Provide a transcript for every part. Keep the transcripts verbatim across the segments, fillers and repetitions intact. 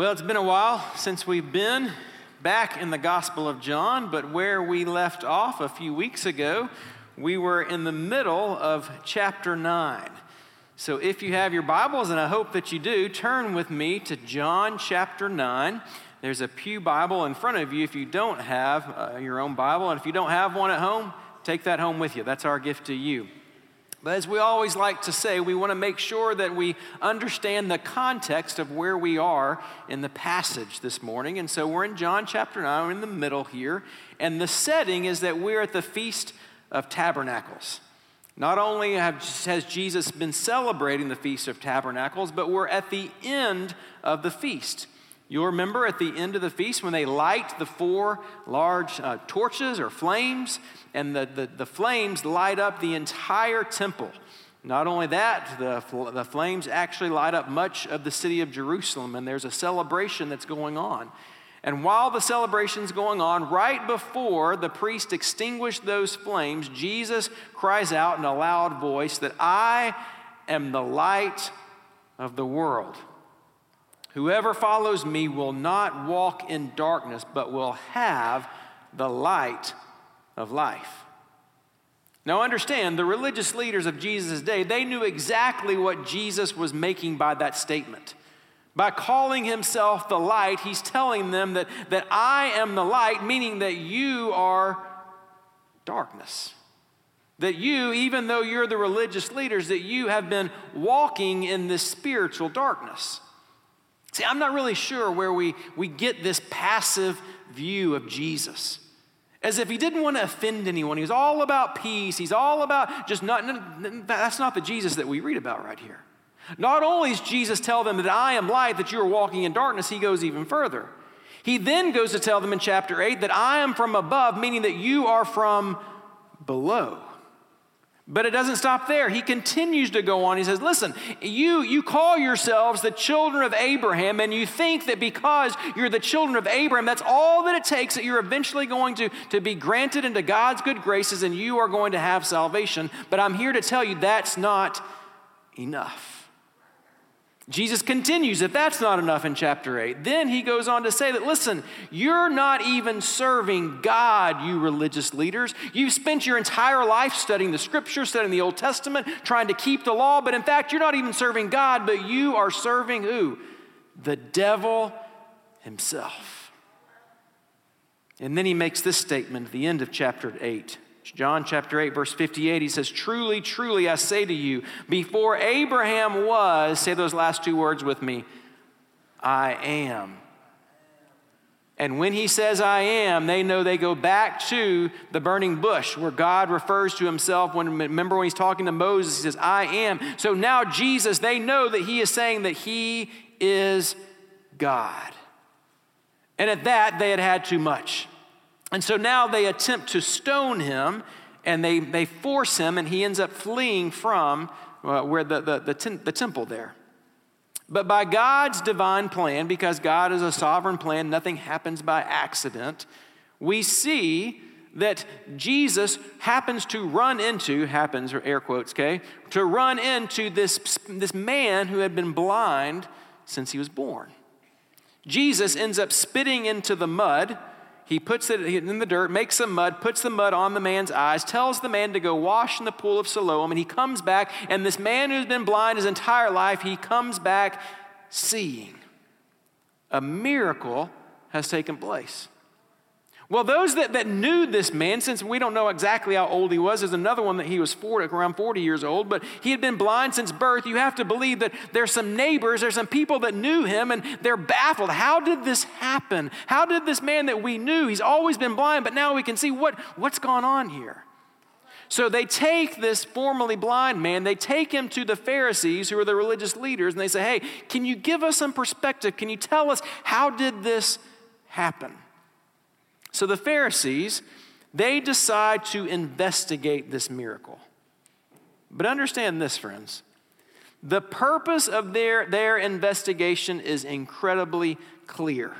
Well, it's been a while since we've been back in the Gospel of John, but where we left off a few weeks ago, we were in the middle of chapter nine. So if you have your Bibles, and I hope that you do, turn with me to John chapter nine. There's a pew Bible in front of you if you don't have uh, your own Bible, and if you don't have one at home, take that home with you. That's our gift to you. But as we always like to say, we want to make sure that we understand the context of where we are in the passage this morning. And so we're in John chapter nine, we're in the middle here. And the setting is that we're at the Feast of Tabernacles. Not only have, has Jesus been celebrating the Feast of Tabernacles, but we're at the end of the feast. You'll remember at the end of the feast when they light the four large uh, torches or flames, and the, the, the flames light up the entire temple. Not only that, the, the flames actually light up much of the city of Jerusalem, and there's a celebration that's going on. And while the celebration's going on, right before the priest extinguished those flames, Jesus cries out in a loud voice that I am the light of the world. Whoever follows me will not walk in darkness, but will have the light of life. Now understand, the religious leaders of Jesus' day, they knew exactly what Jesus was making by that statement. By calling himself the light, he's telling them that, that I am the light, meaning that you are darkness. That you, even though you're the religious leaders, that you have been walking in this spiritual darkness. See, I'm not really sure where we, we get this passive view of Jesus. As if he didn't want to offend anyone. He was all about peace. He's all about just not, no, that's not the Jesus that we read about right here. Not only does Jesus tell them that I am light, that you are walking in darkness, he goes even further. He then goes to tell them in chapter eight that I am from above, meaning that you are from below. But it doesn't stop there. He continues to go on. He says, listen, you, you call yourselves the children of Abraham, and you think that because you're the children of Abraham, that's all that it takes, that you're eventually going to, to be granted into God's good graces and you are going to have salvation. But I'm here to tell you that's not enough. Jesus continues, if that's not enough in chapter eight, then he goes on to say that, listen, you're not even serving God, you religious leaders. You've spent your entire life studying the scripture, studying the Old Testament, trying to keep the law, but in fact, you're not even serving God, but you are serving who? The devil himself. And then he makes this statement at the end of chapter eight. John chapter eight, verse fifty-eight, he says, truly, truly, I say to you, before Abraham was, say those last two words with me, I am. And when he says I am, they know they go back to the burning bush where God refers to himself. When, remember when he's talking to Moses, he says, I am. So now Jesus, they know that he is saying that he is God. And at that, they had had too much. And so now they attempt to stone him, and they, they force him, and he ends up fleeing from uh, where the, the, the, ten, the temple there. But by God's divine plan, because God is a sovereign plan, nothing happens by accident, we see that Jesus happens to run into, happens, or air quotes, okay, to run into this, this man who had been blind since he was born. Jesus ends up spitting into the mud. He puts it in the dirt, makes some mud, puts the mud on the man's eyes, tells the man to go wash in the pool of Siloam, and he comes back, and this man who's been blind his entire life, he comes back seeing. A miracle has taken place. Well, those that, that knew this man, since we don't know exactly how old he was, there's another one that he was forty, around forty years old, but he had been blind since birth. You have to believe that there's some neighbors, there's some people that knew him, and they're baffled. How did this happen? How did this man that we knew, he's always been blind, but now we can see what, what's gone on here? So they take this formerly blind man, they take him to the Pharisees, who are the religious leaders, and they say, hey, can you give us some perspective? Can you tell us how did this happen? So the Pharisees, they decide to investigate this miracle. But understand this, friends. The purpose of their, their investigation is incredibly clear.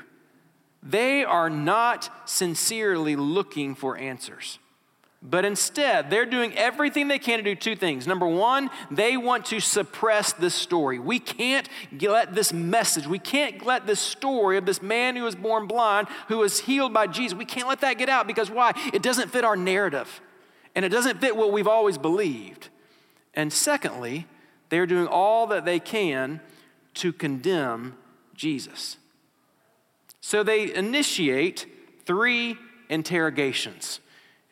They are not sincerely looking for answers. But instead, they're doing everything they can to do two things. Number one, they want to suppress this story. We can't let this message, we can't let this story of this man who was born blind, who was healed by Jesus, we can't let that get out because why? It doesn't fit our narrative. And it doesn't fit what we've always believed. And secondly, they're doing all that they can to condemn Jesus. So they initiate three interrogations.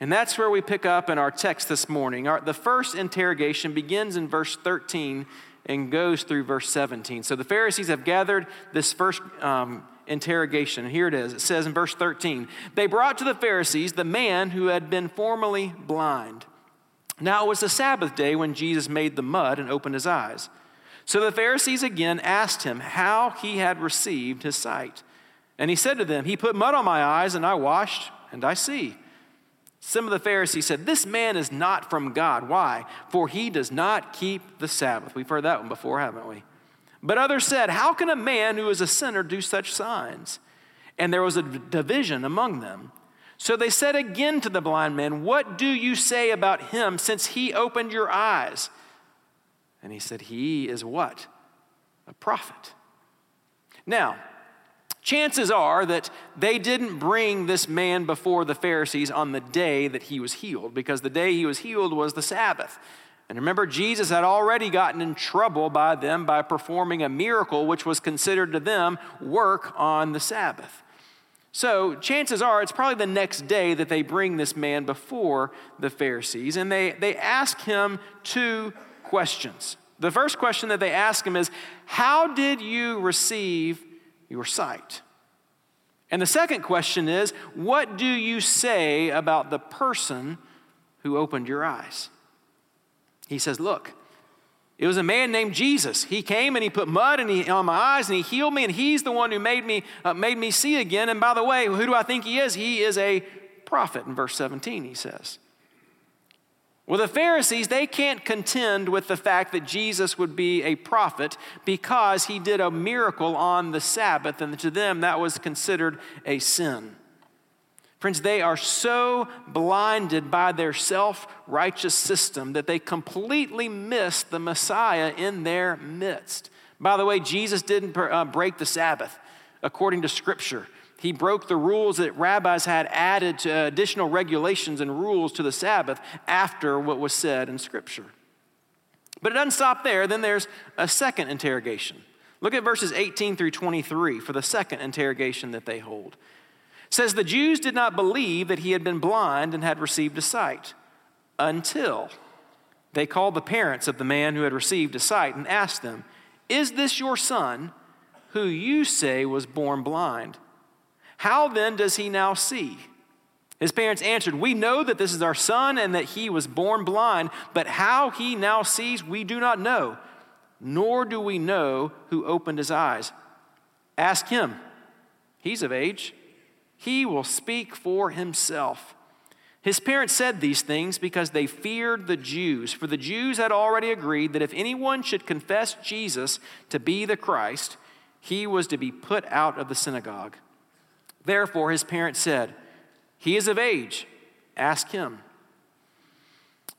And that's where we pick up in our text this morning. Our, the first interrogation begins in verse thirteen and goes through verse seventeen. So the Pharisees have gathered this first um, interrogation. And here it is. It says in verse thirteen, they brought to the Pharisees the man who had been formerly blind. Now it was the Sabbath day when Jesus made the mud and opened his eyes. So the Pharisees again asked him how he had received his sight. And he said to them, he put mud on my eyes and I washed and I see. Some of the Pharisees said, this man is not from God. Why? For he does not keep the Sabbath. We've heard that one before, haven't we? But others said, how can a man who is a sinner do such signs? And there was a division among them. So they said again to the blind man, what do you say about him since he opened your eyes? And he said, he is what? A prophet. Now, chances are that they didn't bring this man before the Pharisees on the day that he was healed, because the day he was healed was the Sabbath. And remember, Jesus had already gotten in trouble by them by performing a miracle which was considered to them work on the Sabbath. So chances are it's probably the next day that they bring this man before the Pharisees, and they, they ask him two questions. The first question that they ask him is, how did you receive your sight? And the second question is, what do you say about the person who opened your eyes? He says, look, it was a man named Jesus. He came and he put mud and he, on my eyes and he healed me, and he's the one who made me, uh, made me see again. And by the way, who do I think he is? He is a prophet, in verse seventeen, he says. Well, the Pharisees, they can't contend with the fact that Jesus would be a prophet because he did a miracle on the Sabbath, and to them that was considered a sin. Friends, they are so blinded by their self-righteous system that they completely miss the Messiah in their midst. By the way, Jesus didn't break the Sabbath according to Scripture. He broke the rules that rabbis had added to additional regulations and rules to the Sabbath after what was said in Scripture. But it doesn't stop there. Then there's a second interrogation. Look at verses eighteen through twenty-three for the second interrogation that they hold. It says, the Jews did not believe that he had been blind and had received his sight until they called the parents of the man who had received his sight and asked them, is this your son who you say was born blind? How then does he now see? His parents answered, we know that this is our son and that he was born blind, but how he now sees we do not know, nor do we know who opened his eyes. Ask him. He's of age. He will speak for himself. His parents said these things because they feared the Jews, for the Jews had already agreed that if anyone should confess Jesus to be the Christ, he was to be put out of the synagogue. Therefore, his parents said, he is of age, ask him.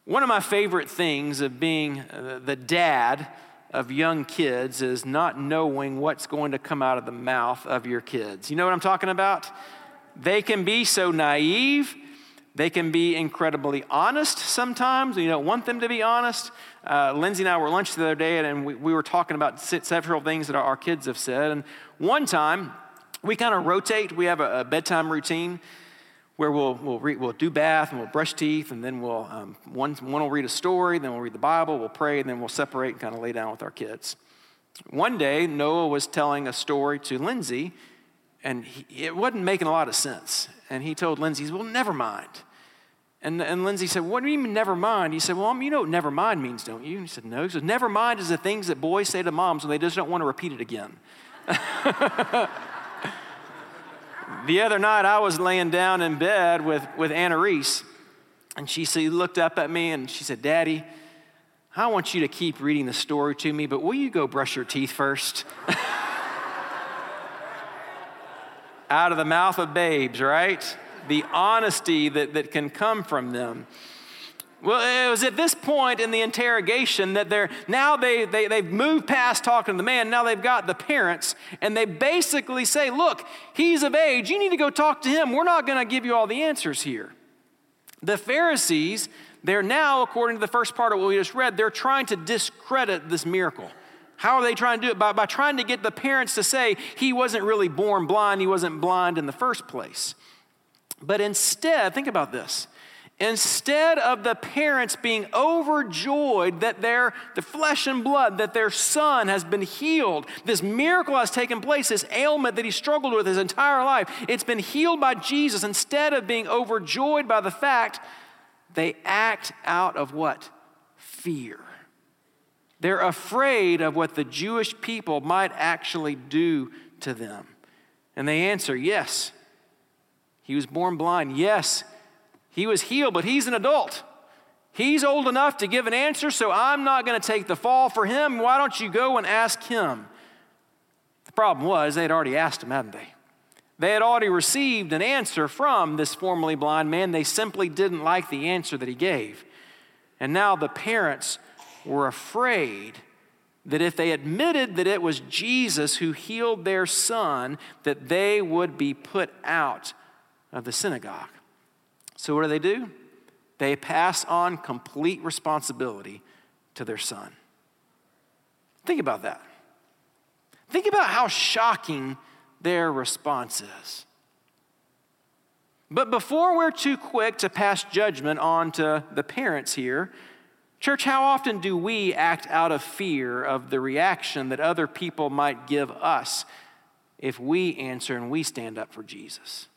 One of my favorite things of being the dad of young kids is not knowing what's going to come out of the mouth of your kids. You know what I'm talking about? They can be so naive. They can be incredibly honest sometimes. You don't want them to be honest. Uh, Lindsay and I were at lunch the other day, and we, we were talking about several things that our kids have said. And one time, we kind of rotate. We have a, a bedtime routine where we'll we'll, re- we'll do bath and we'll brush teeth, and then we'll um, one one will read a story, then we'll read the Bible, we'll pray, and then we'll separate and kind of lay down with our kids. One day, Noah was telling a story to Lindsay, and he, it wasn't making a lot of sense. And he told Lindsay, "Well, never mind." And and Lindsay said, "What do you mean, never mind?" He said, "Well, Mom, you know what never mind means, don't you?" And he said, "No." He said, "Never mind is the things that boys say to moms when they just don't want to repeat it again." The other night, I was laying down in bed with, with Anna Reese, and she, she looked up at me, and she said, Daddy, I want you to keep reading the story to me, but will you go brush your teeth first? Out of the mouth of babes, right? the honesty that, that can come from them. Well, it was at this point in the interrogation that they're, now they, they, they've moved past talking to the man. Now they've got the parents, and they basically say, look, he's of age. You need to go talk to him. We're not going to give you all the answers here. The Pharisees, they're now, according to the first part of what we just read, they're trying to discredit this miracle. How are they trying to do it? By, by trying to get the parents to say he wasn't really born blind. He wasn't blind in the first place. But instead, think about this. Instead of the parents being overjoyed that their, the flesh and blood, that their son has been healed, this miracle has taken place, this ailment that he struggled with his entire life, it's been healed by Jesus. Instead of being overjoyed by the fact, they act out of what? Fear. They're afraid of what the Jewish people might actually do to them. And they answer, yes, he was born blind. Yes, he was healed, but he's an adult. He's old enough to give an answer, so I'm not going to take the fall for him. Why don't you go and ask him? The problem was they had already asked him, hadn't they? They had already received an answer from this formerly blind man. They simply didn't like the answer that he gave. And now the parents were afraid that if they admitted that it was Jesus who healed their son, that they would be put out of the synagogue. So what do they do? They pass on complete responsibility to their son. Think about that. Think about how shocking their response is. But before we're too quick to pass judgment on to the parents here, church, how often do we act out of fear of the reaction that other people might give us if we answer and we stand up for Jesus?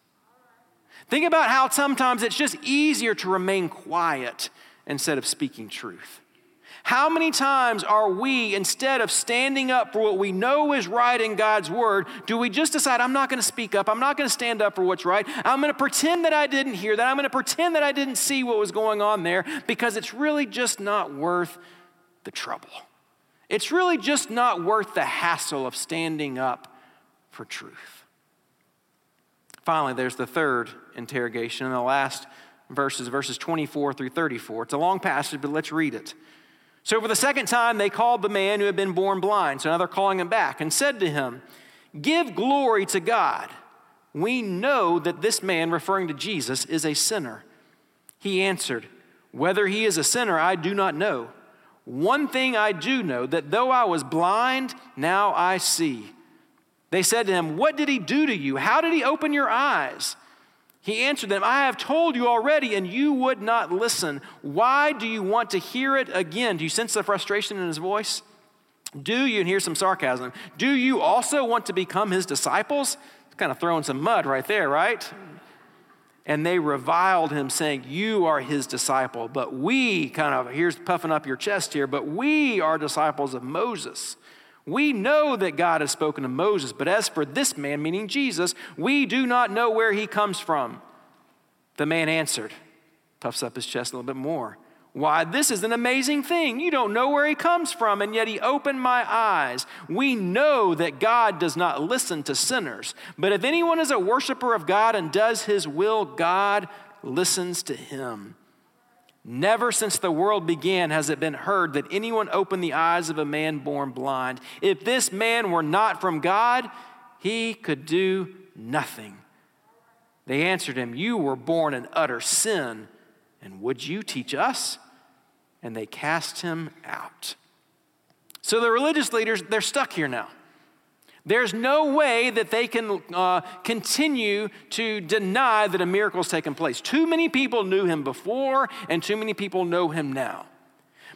Think about how sometimes it's just easier to remain quiet instead of speaking truth. How many times are we, instead of standing up for what we know is right in God's word, do we just decide, I'm not going to speak up. I'm not going to stand up for what's right. I'm going to pretend that I didn't hear that. I'm going to pretend that I didn't see what was going on there because it's really just not worth the trouble. It's really just not worth the hassle of standing up for truth. Finally, there's the third interrogation in the last verses, verses twenty-four through thirty-four. It's a long passage, but let's read it. So for the second time, they called the man who had been born blind. So now they're calling him back and said to him, give glory to God. We know that this man, referring to Jesus, is a sinner. He answered, whether he is a sinner, I do not know. One thing I do know, that though I was blind, now I see. They said to him, what did he do to you? How did he open your eyes? He answered them, I have told you already, and you would not listen. Why do you want to hear it again? Do you sense the frustration in his voice? Do you, and here's some sarcasm, do you also want to become his disciples? It's kind of throwing some mud right there, right? And they reviled him, saying, you are his disciple, but we, kind of, here's puffing up your chest here, but we are disciples of Moses. We know that God has spoken to Moses, but as for this man, meaning Jesus, we do not know where he comes from. The man answered, puffs up his chest a little bit more. Why, this is an amazing thing. You don't know where he comes from, and yet he opened my eyes. We know that God does not listen to sinners, but if anyone is a worshiper of God and does his will, God listens to him. Never since the world began has it been heard that anyone opened the eyes of a man born blind. If this man were not from God, he could do nothing. They answered him, you were born in utter sin, and would you teach us? And they cast him out. So the religious leaders, they're stuck here now. There's no way that they can uh, continue to deny that a miracle's taken place. Too many people knew him before, and too many people know him now.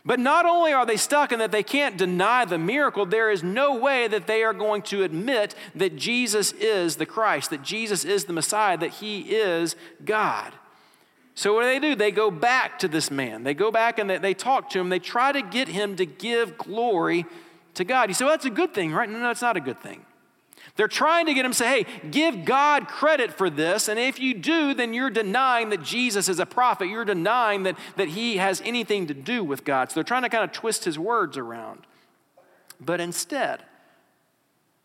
But not only are they stuck in that they can't deny the miracle, there is no way that they are going to admit that Jesus is the Christ, that Jesus is the Messiah, that he is God. So what do they do? They go back to this man. They go back and they, they talk to him. They try to get him to give glory to God. You say, well, that's a good thing, right? No, no, it's not a good thing. They're trying to get him to say, hey, give God credit for this, and if you do, then you're denying that Jesus is a prophet. You're denying that, that he has anything to do with God. So they're trying to kind of twist his words around. But instead,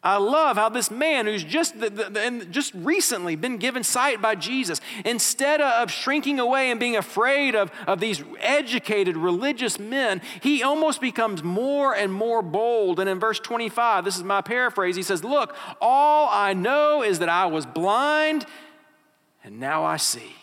I love how this man who's just the, the, the, just recently been given sight by Jesus, instead of shrinking away and being afraid of, of these educated religious men, he almost becomes more and more bold. And in verse twenty-five, this is my paraphrase, he says, look, all I know is that I was blind and now I see.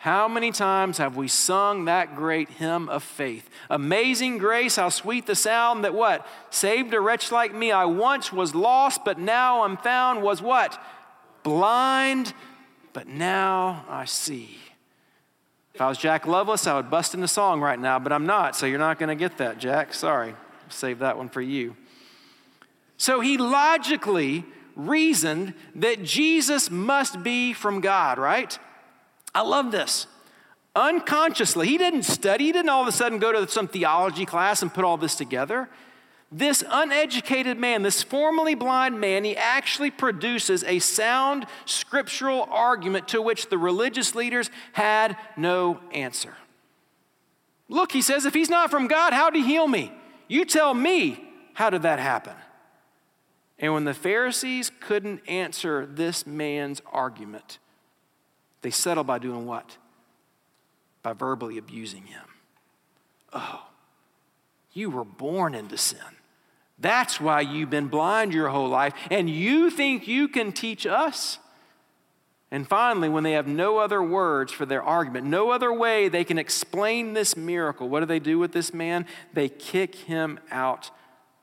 How many times have we sung that great hymn of faith? Amazing grace, how sweet the sound that what? Saved a wretch like me. I once was lost, but now I'm found. Was what? Blind, but now I see. If I was Jack Loveless, I would bust into song right now, but I'm not, so you're not going to get that, Jack. Sorry. Save that one for you. So he logically reasoned that Jesus must be from God, right? I love this. Unconsciously, he didn't study. He didn't all of a sudden go to some theology class and put all this together. This uneducated man, this formerly blind man, he actually produces a sound scriptural argument to which the religious leaders had no answer. Look, he says, if he's not from God, how did he heal me? You tell me, how did that happen? And when the Pharisees couldn't answer this man's argument, they settle by doing what? By verbally abusing him. Oh, you were born into sin. That's why you've been blind your whole life, and you think you can teach us? And finally, when they have no other words for their argument, no other way they can explain this miracle, what do they do with this man? They kick him out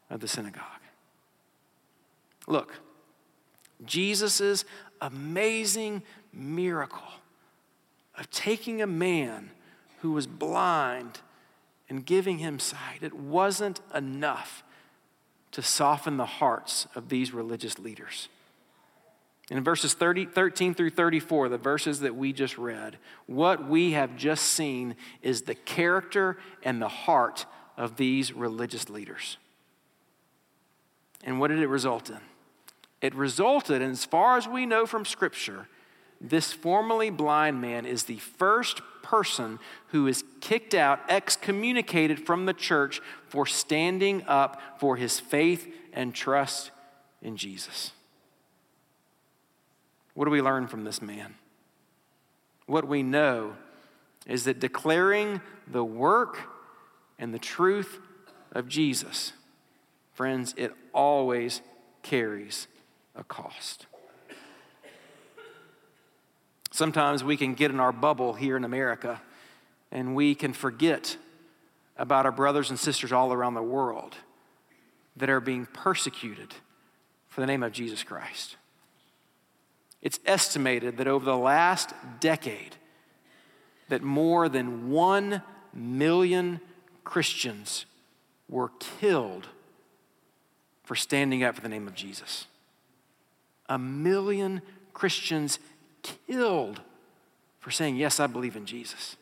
of the synagogue. Look, Jesus' amazing miracle of taking a man who was blind and giving him sight, it wasn't enough to soften the hearts of these religious leaders. In verses thirty, thirteen through thirty-four, the verses that we just read, what we have just seen is the character and the heart of these religious leaders. And what did it result in? It resulted, and as far as we know from Scripture, this formerly blind man is the first person who is kicked out, excommunicated from the church for standing up for his faith and trust in Jesus. What do we learn from this man? What we know is that declaring the work and the truth of Jesus, friends, it always carries a cost. Sometimes we can get in our bubble here in America and we can forget about our brothers and sisters all around the world that are being persecuted for the name of Jesus Christ. It's estimated that over the last decade that more than one million Christians were killed for standing up for the name of Jesus. A million Christians killed for saying, yes, I believe in Jesus.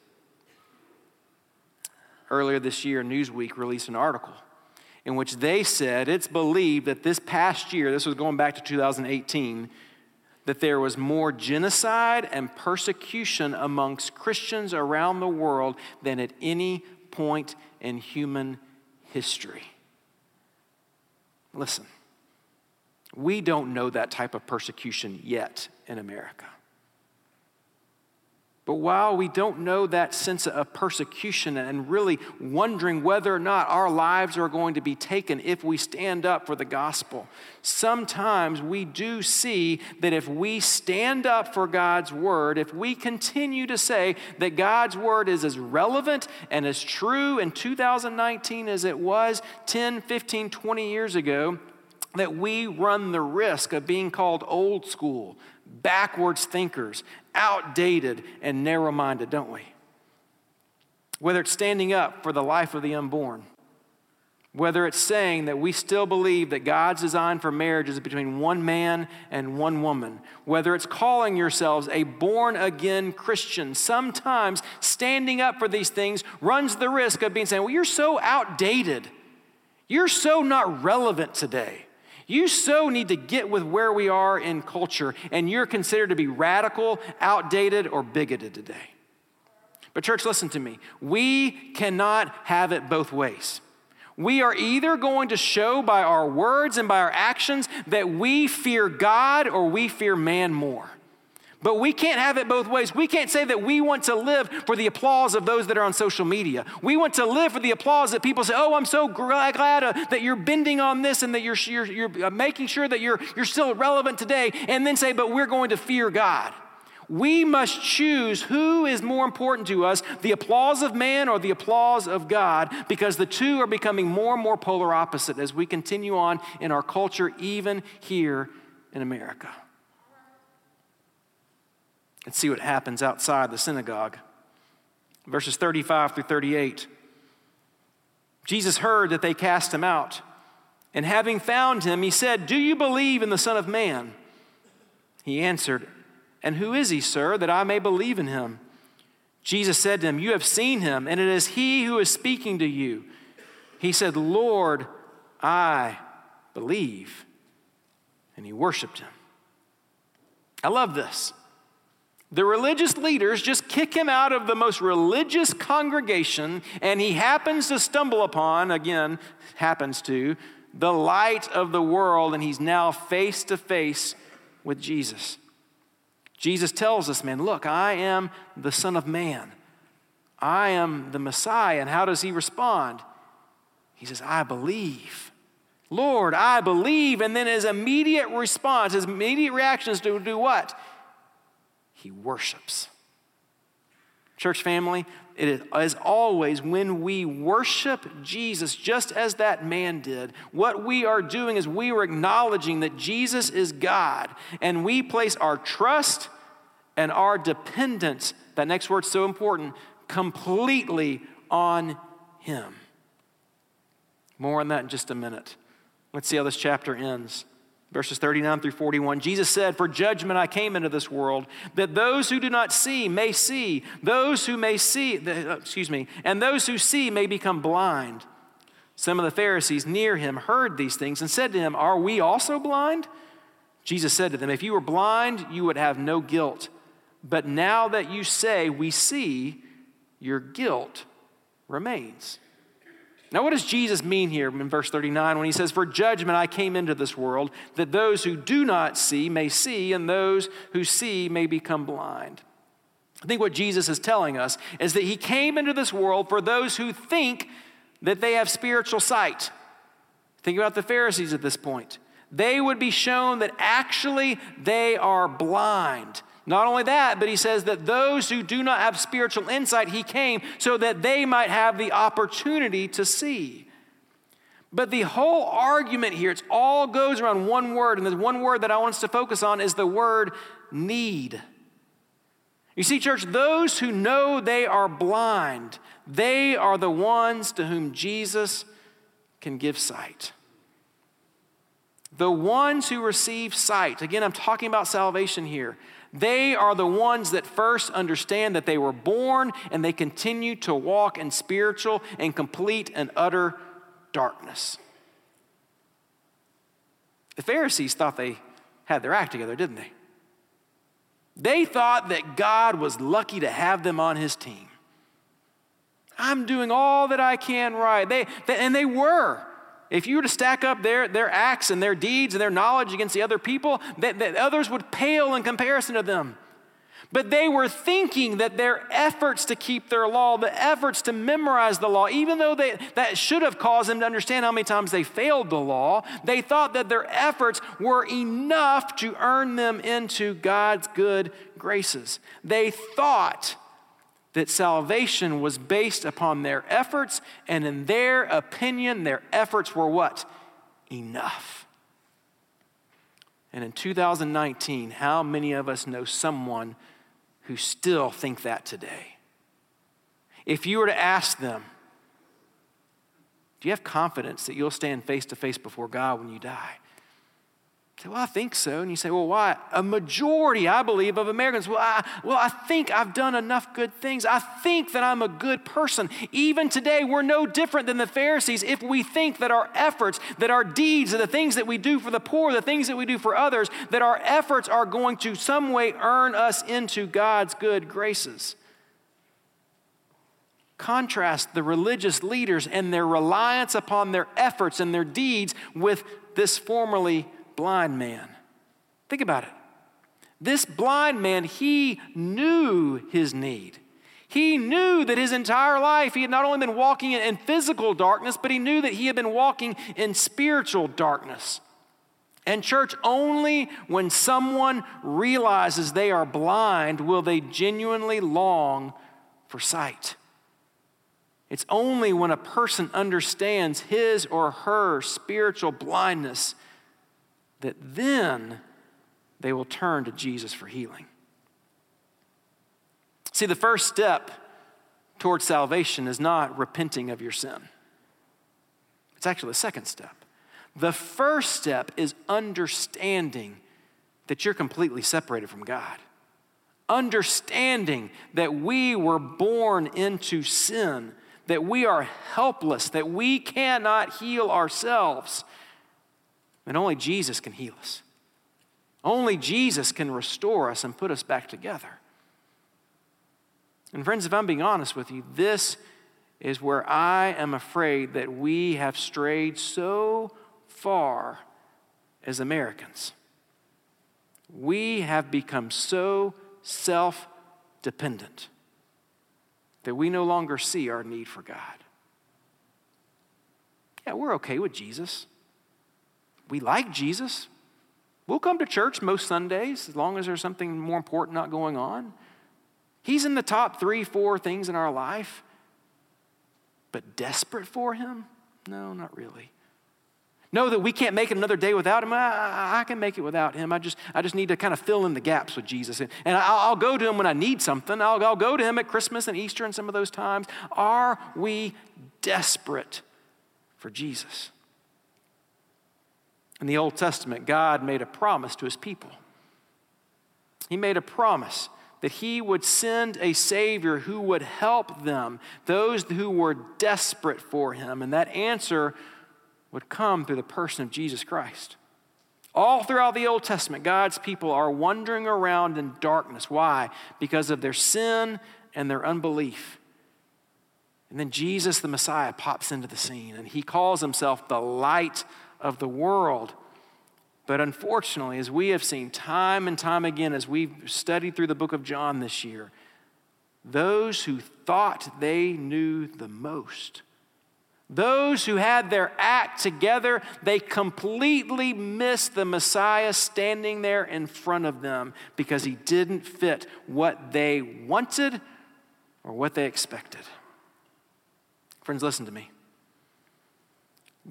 Earlier this year, Newsweek released an article in which they said it's believed that this past year, this was going back to two thousand eighteen, that there was more genocide and persecution amongst Christians around the world than at any point in human history. Listen, we don't know that type of persecution yet in America. But while we don't know that sense of persecution and really wondering whether or not our lives are going to be taken if we stand up for the gospel, sometimes we do see that if we stand up for God's word, if we continue to say that God's word is as relevant and as true in two thousand nineteen as it was ten, fifteen, twenty years ago, that we run the risk of being called old school, backwards thinkers, outdated, and narrow-minded, don't we? Whether it's standing up for the life of the unborn, whether it's saying that we still believe that God's design for marriage is between one man and one woman, whether it's calling yourselves a born-again Christian, sometimes standing up for these things runs the risk of being saying, well, you're so outdated. You're so not relevant today. You so need to get with where we are in culture, and you're considered to be radical, outdated, or bigoted today. But church, listen to me. We cannot have it both ways. We are either going to show by our words and by our actions that we fear God or we fear man more. But we can't have it both ways. We can't say that we want to live for the applause of those that are on social media. We want to live for the applause that people say, oh, I'm so glad, glad uh, that you're bending on this and that you're, you're, you're making sure that you're, you're still relevant today, and then say, but we're going to fear God. We must choose who is more important to us, the applause of man or the applause of God, because the two are becoming more and more polar opposite as we continue on in our culture, even here in America. And see what happens outside the synagogue. Verses thirty-five through thirty-eight. Jesus heard that they cast him out, and having found him, he said, do you believe in the Son of Man? He answered, and who is he, sir, that I may believe in him? Jesus said to him, you have seen him, and it is he who is speaking to you. He said, Lord, I believe. And he worshiped him. I love this. The religious leaders just kick him out of the most religious congregation, and he happens to stumble upon, again, happens to, the light of the world, and he's now face to face with Jesus. Jesus tells us, man, look, I am the Son of Man. I am the Messiah. And how does he respond? He says, I believe. Lord, I believe. And then his immediate response, his immediate reaction is to do what? He worships. Church family, it is as always when we worship Jesus, just as that man did, what we are doing is we are acknowledging that Jesus is God, and we place our trust and our dependence, that next word's so important, completely on him. More on that in just a minute. Let's see how this chapter ends. Verses thirty-nine through forty-one, Jesus said, for judgment I came into this world, that those who do not see may see, those who may see, excuse me, and those who see may become blind. Some of the Pharisees near him heard these things and said to him, are we also blind? Jesus said to them, if you were blind, you would have no guilt. But now that you say we see, your guilt remains. Now, what does Jesus mean here in verse thirty-nine when he says, for judgment I came into this world, that those who do not see may see, and those who see may become blind? I think what Jesus is telling us is that he came into this world for those who think that they have spiritual sight. Think about the Pharisees at this point. They would be shown that actually they are blind. Not only that, but he says that those who do not have spiritual insight, he came so that they might have the opportunity to see. But the whole argument here, it all goes around one word, and the one word that I want us to focus on is the word need. You see, church, those who know they are blind, they are the ones to whom Jesus can give sight. The ones who receive sight, again, I'm talking about salvation here, they are the ones that first understand that they were born and they continue to walk in spiritual and complete and utter darkness. The Pharisees thought they had their act together, didn't they? They thought that God was lucky to have them on his team. I'm doing all that I can right. They, they and they were. If you were to stack up their, their acts and their deeds and their knowledge against the other people, that, that others would pale in comparison to them. But they were thinking that their efforts to keep their law, the efforts to memorize the law, even though they, that should have caused them to understand how many times they failed the law, they thought that their efforts were enough to earn them into God's good graces. They thought that salvation was based upon their efforts, and in their opinion, their efforts were what? Enough. And in two thousand nineteen, how many of us know someone who still think that today? If you were to ask them, do you have confidence that you'll stand face to face before God when you die? Say, well, I think so. And you say, well, why? A majority, I believe, of Americans, well I, well, I think I've done enough good things. I think that I'm a good person. Even today, we're no different than the Pharisees if we think that our efforts, that our deeds, the things that we do for the poor, the things that we do for others, that our efforts are going to some way earn us into God's good graces. contrast the religious leaders and their reliance upon their efforts and their deeds with this formerly blind man. Think about it. This blind man, he knew his need. He knew that his entire life he had not only been walking in physical darkness, but he knew that he had been walking in spiritual darkness. And church, only when someone realizes they are blind will they genuinely long for sight. It's only when a person understands his or her spiritual blindness that then they will turn to Jesus for healing. See, the first step towards salvation is not repenting of your sin. It's actually the second step. The first step is understanding that you're completely separated from God. Understanding that we were born into sin, that we are helpless, that we cannot heal ourselves. And only Jesus can heal us. Only Jesus can restore us and put us back together. And friends, if I'm being honest with you, this is where I am afraid that we have strayed so far as Americans. We have become so self-dependent that we no longer see our need for God. Yeah, we're okay with Jesus. We like Jesus. We'll come to church most Sundays as long as there's something more important not going on. He's in the top three, four things in our life. But desperate for him? No, not really. Know that we can't make it another day without him. I, I, I can make it without him. I just, I just need to kind of fill in the gaps with Jesus. And, and I'll, I'll go to him when I need something. I'll, I'll go to him at Christmas and Easter and some of those times. Are we desperate for Jesus? In the Old Testament, God made a promise to his people. He made a promise that he would send a Savior who would help them, those who were desperate for him. And that answer would come through the person of Jesus Christ. All throughout the Old Testament, God's people are wandering around in darkness. Why? Because of their sin and their unbelief. And then Jesus, the Messiah, pops into the scene, and he calls himself the light of the world. But unfortunately, as we have seen time and time again, as we've studied through the book of John this year, those who thought they knew the most, those who had their act together, they completely missed the Messiah standing there in front of them because he didn't fit what they wanted or what they expected. Friends, listen to me.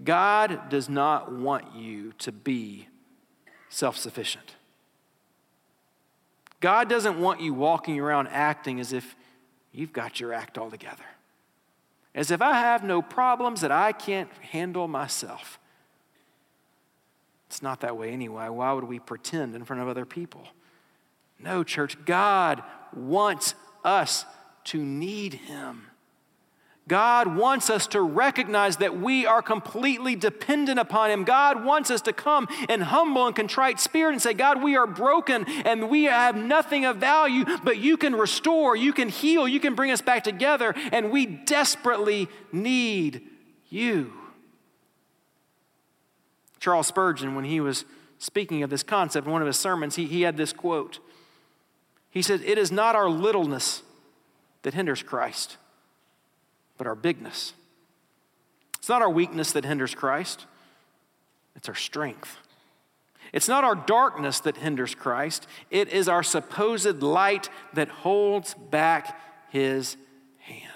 God does not want you to be self-sufficient. God doesn't want you walking around acting as if you've got your act all together. As if I have no problems that I can't handle myself. It's not that way anyway. Why would we pretend in front of other people? No, church, God wants us to need him. God wants us to recognize that we are completely dependent upon him. God wants us to come in humble and contrite spirit and say, God, we are broken and we have nothing of value, but you can restore, you can heal, you can bring us back together, and we desperately need you. Charles Spurgeon, when he was speaking of this concept in one of his sermons, he, he had this quote. He said, "It is not our littleness that hinders Christ, but our bigness. It's not our weakness that hinders Christ. It's our strength. It's not our darkness that hinders Christ. It is our supposed light that holds back his hand."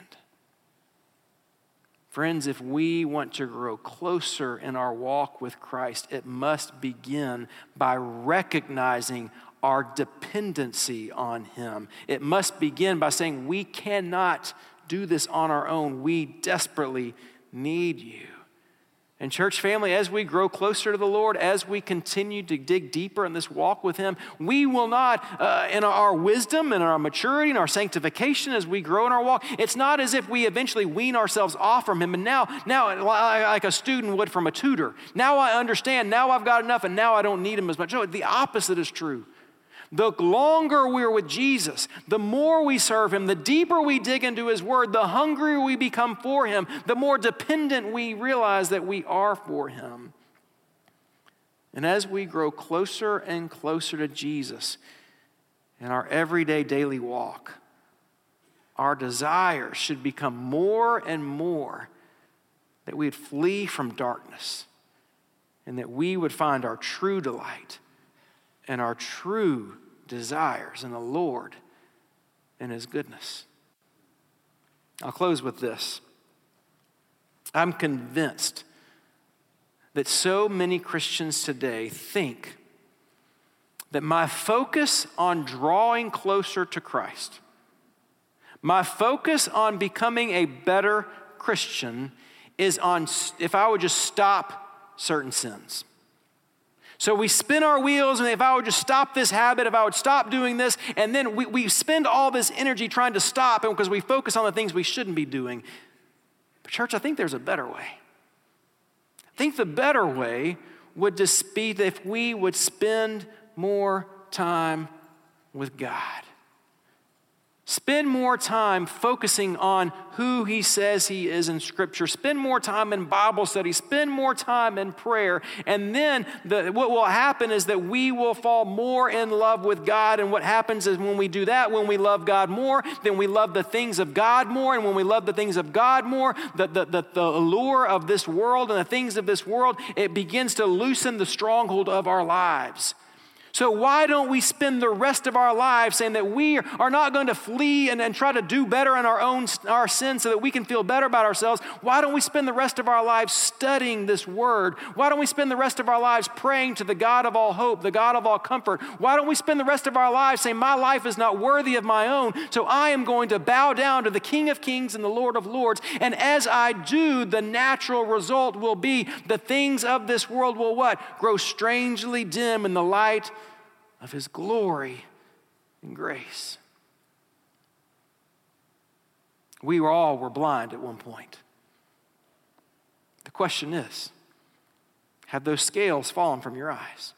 Friends, if we want to grow closer in our walk with Christ, it must begin by recognizing our dependency on him. It must begin by saying we cannot do this on our own. We desperately need you. And church family, as we grow closer to the Lord, as we continue to dig deeper in this walk with him, we will not, uh, in our wisdom, in our maturity, in our sanctification, as we grow in our walk, it's not as if we eventually wean ourselves off from him. And now, now, like a student would from a tutor, now I understand, now I've got enough, and now I don't need him as much. No, the opposite is true. The longer we're with Jesus, the more we serve him, the deeper we dig into his word, the hungrier we become for him, the more dependent we realize that we are for him. And as we grow closer and closer to Jesus in our everyday daily walk, our desire should become more and more that we'd flee from darkness and that we would find our true delight and our true desires in the Lord and his goodness. I'll close with this. I'm convinced that so many Christians today think that my focus on drawing closer to Christ, my focus on becoming a better Christian is on if I would just stop certain sins. So we spin our wheels, and if I would just stop this habit, if I would stop doing this, and then we, we spend all this energy trying to stop and because we focus on the things we shouldn't be doing. But church, I think there's a better way. I think the better way would just be if we would spend more time with God. Spend more time focusing on who he says he is in Scripture. Spend more time in Bible study. Spend more time in prayer. And then the, what will happen is that we will fall more in love with God. And what happens is when we do that, when we love God more, then we love the things of God more. And when we love the things of God more, the, the, the, the allure of this world and the things of this world, it begins to loosen the stronghold of our lives. So why don't we spend the rest of our lives saying that we are not going to flee and, and try to do better in our own our sin so that we can feel better about ourselves? Why don't we spend the rest of our lives studying this word? Why don't we spend the rest of our lives praying to the God of all hope, the God of all comfort? Why don't we spend the rest of our lives saying, my life is not worthy of my own, so I am going to bow down to the King of Kings and the Lord of Lords. And as I do, the natural result will be the things of this world will what? Grow strangely dim in the light of his glory and grace. We all were blind at one point. The question is, have those scales fallen from your eyes?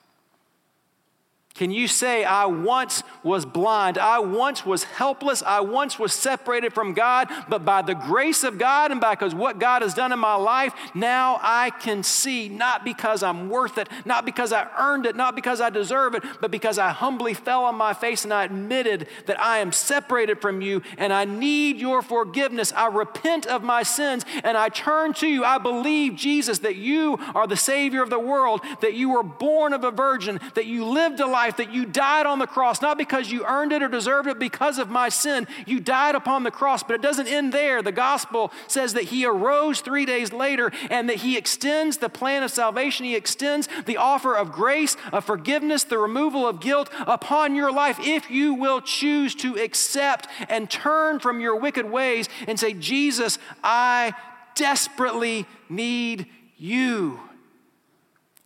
Can you say, I once was blind, I once was helpless, I once was separated from God, but by the grace of God and because what God has done in my life, now I can see, not because I'm worth it, not because I earned it, not because I deserve it, but because I humbly fell on my face and I admitted that I am separated from you and I need your forgiveness. I repent of my sins and I turn to you. I believe, Jesus, that you are the Savior of the world, that you were born of a virgin, that you lived a life that you died on the cross, not because you earned it or deserved it, because of my sin. You died upon the cross, but it doesn't end there. The gospel says that he arose three days later and that he extends the plan of salvation. He extends the offer of grace, of forgiveness, the removal of guilt upon your life if you will choose to accept and turn from your wicked ways and say, Jesus, I desperately need you.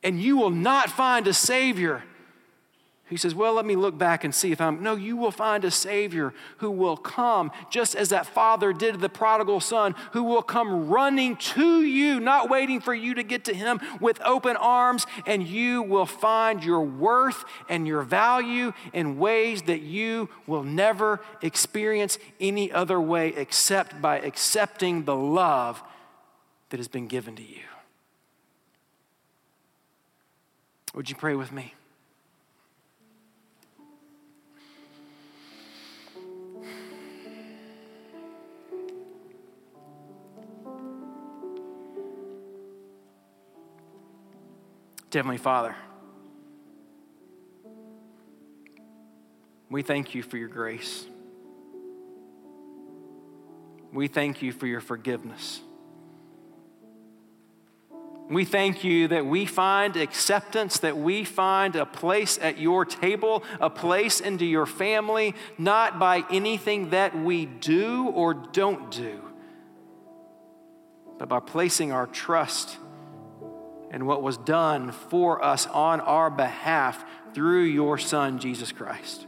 And you will not find a Savior. He says, well, let me look back and see if I'm... No, you will find a Savior who will come, just as that father did to the prodigal son, who will come running to you, not waiting for you to get to him, with open arms, and you will find your worth and your value in ways that you will never experience any other way except by accepting the love that has been given to you. Would you pray with me? Heavenly Father, we thank you for your grace. We thank you for your forgiveness. We thank you that we find acceptance, that we find a place at your table, a place into your family, not by anything that we do or don't do, but by placing our trust and what was done for us on our behalf through your Son, Jesus Christ.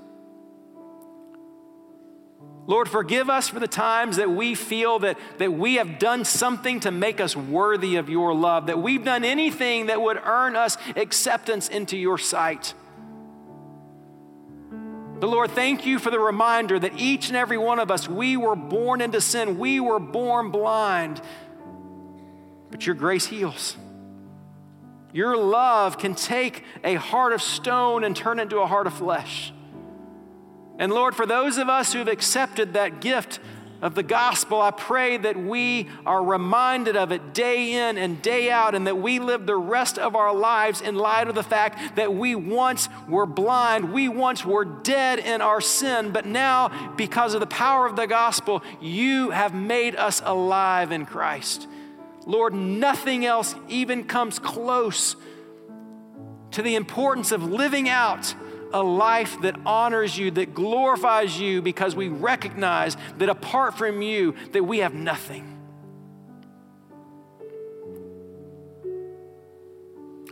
Lord, forgive us for the times that we feel that, that we have done something to make us worthy of your love, that we've done anything that would earn us acceptance into your sight. The Lord, thank you for the reminder that each and every one of us, we were born into sin. We were born blind, but your grace heals. Your love can take a heart of stone and turn it into a heart of flesh. And Lord, for those of us who have accepted that gift of the gospel, I pray that we are reminded of it day in and day out, and that we live the rest of our lives in light of the fact that we once were blind, we once were dead in our sin, but now, because of the power of the gospel, you have made us alive in Christ. Lord, nothing else even comes close to the importance of living out a life that honors you, that glorifies you, because we recognize that apart from you, that we have nothing.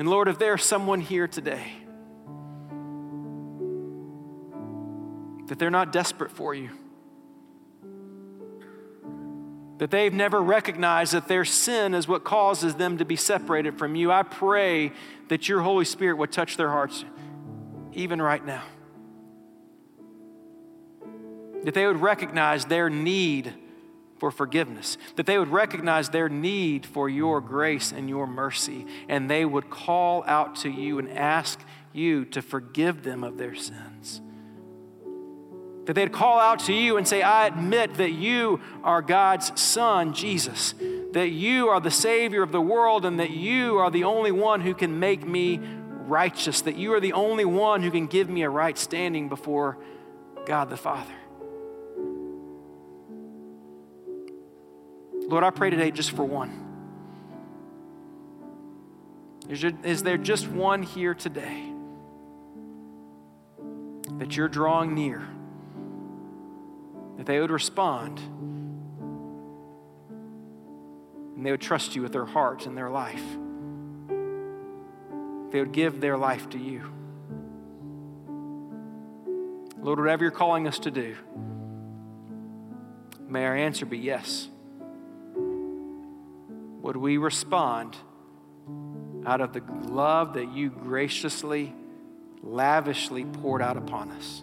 And Lord, if there's someone here today that they're not desperate for you, that they've never recognized that their sin is what causes them to be separated from you, I pray that your Holy Spirit would touch their hearts even right now, that they would recognize their need for forgiveness, that they would recognize their need for your grace and your mercy, and they would call out to you and ask you to forgive them of their sins. That they'd call out to you and say, I admit that you are God's son, Jesus, that you are the Savior of the world, and that you are the only one who can make me righteous, that you are the only one who can give me a right standing before God the Father. Lord, I pray today just for one. Is there just one here today that you're drawing near, that they would respond and they would trust you with their heart and their life? They would give their life to you. Lord, whatever you're calling us to do, may our answer be yes. Would we respond out of the love that you graciously, lavishly poured out upon us?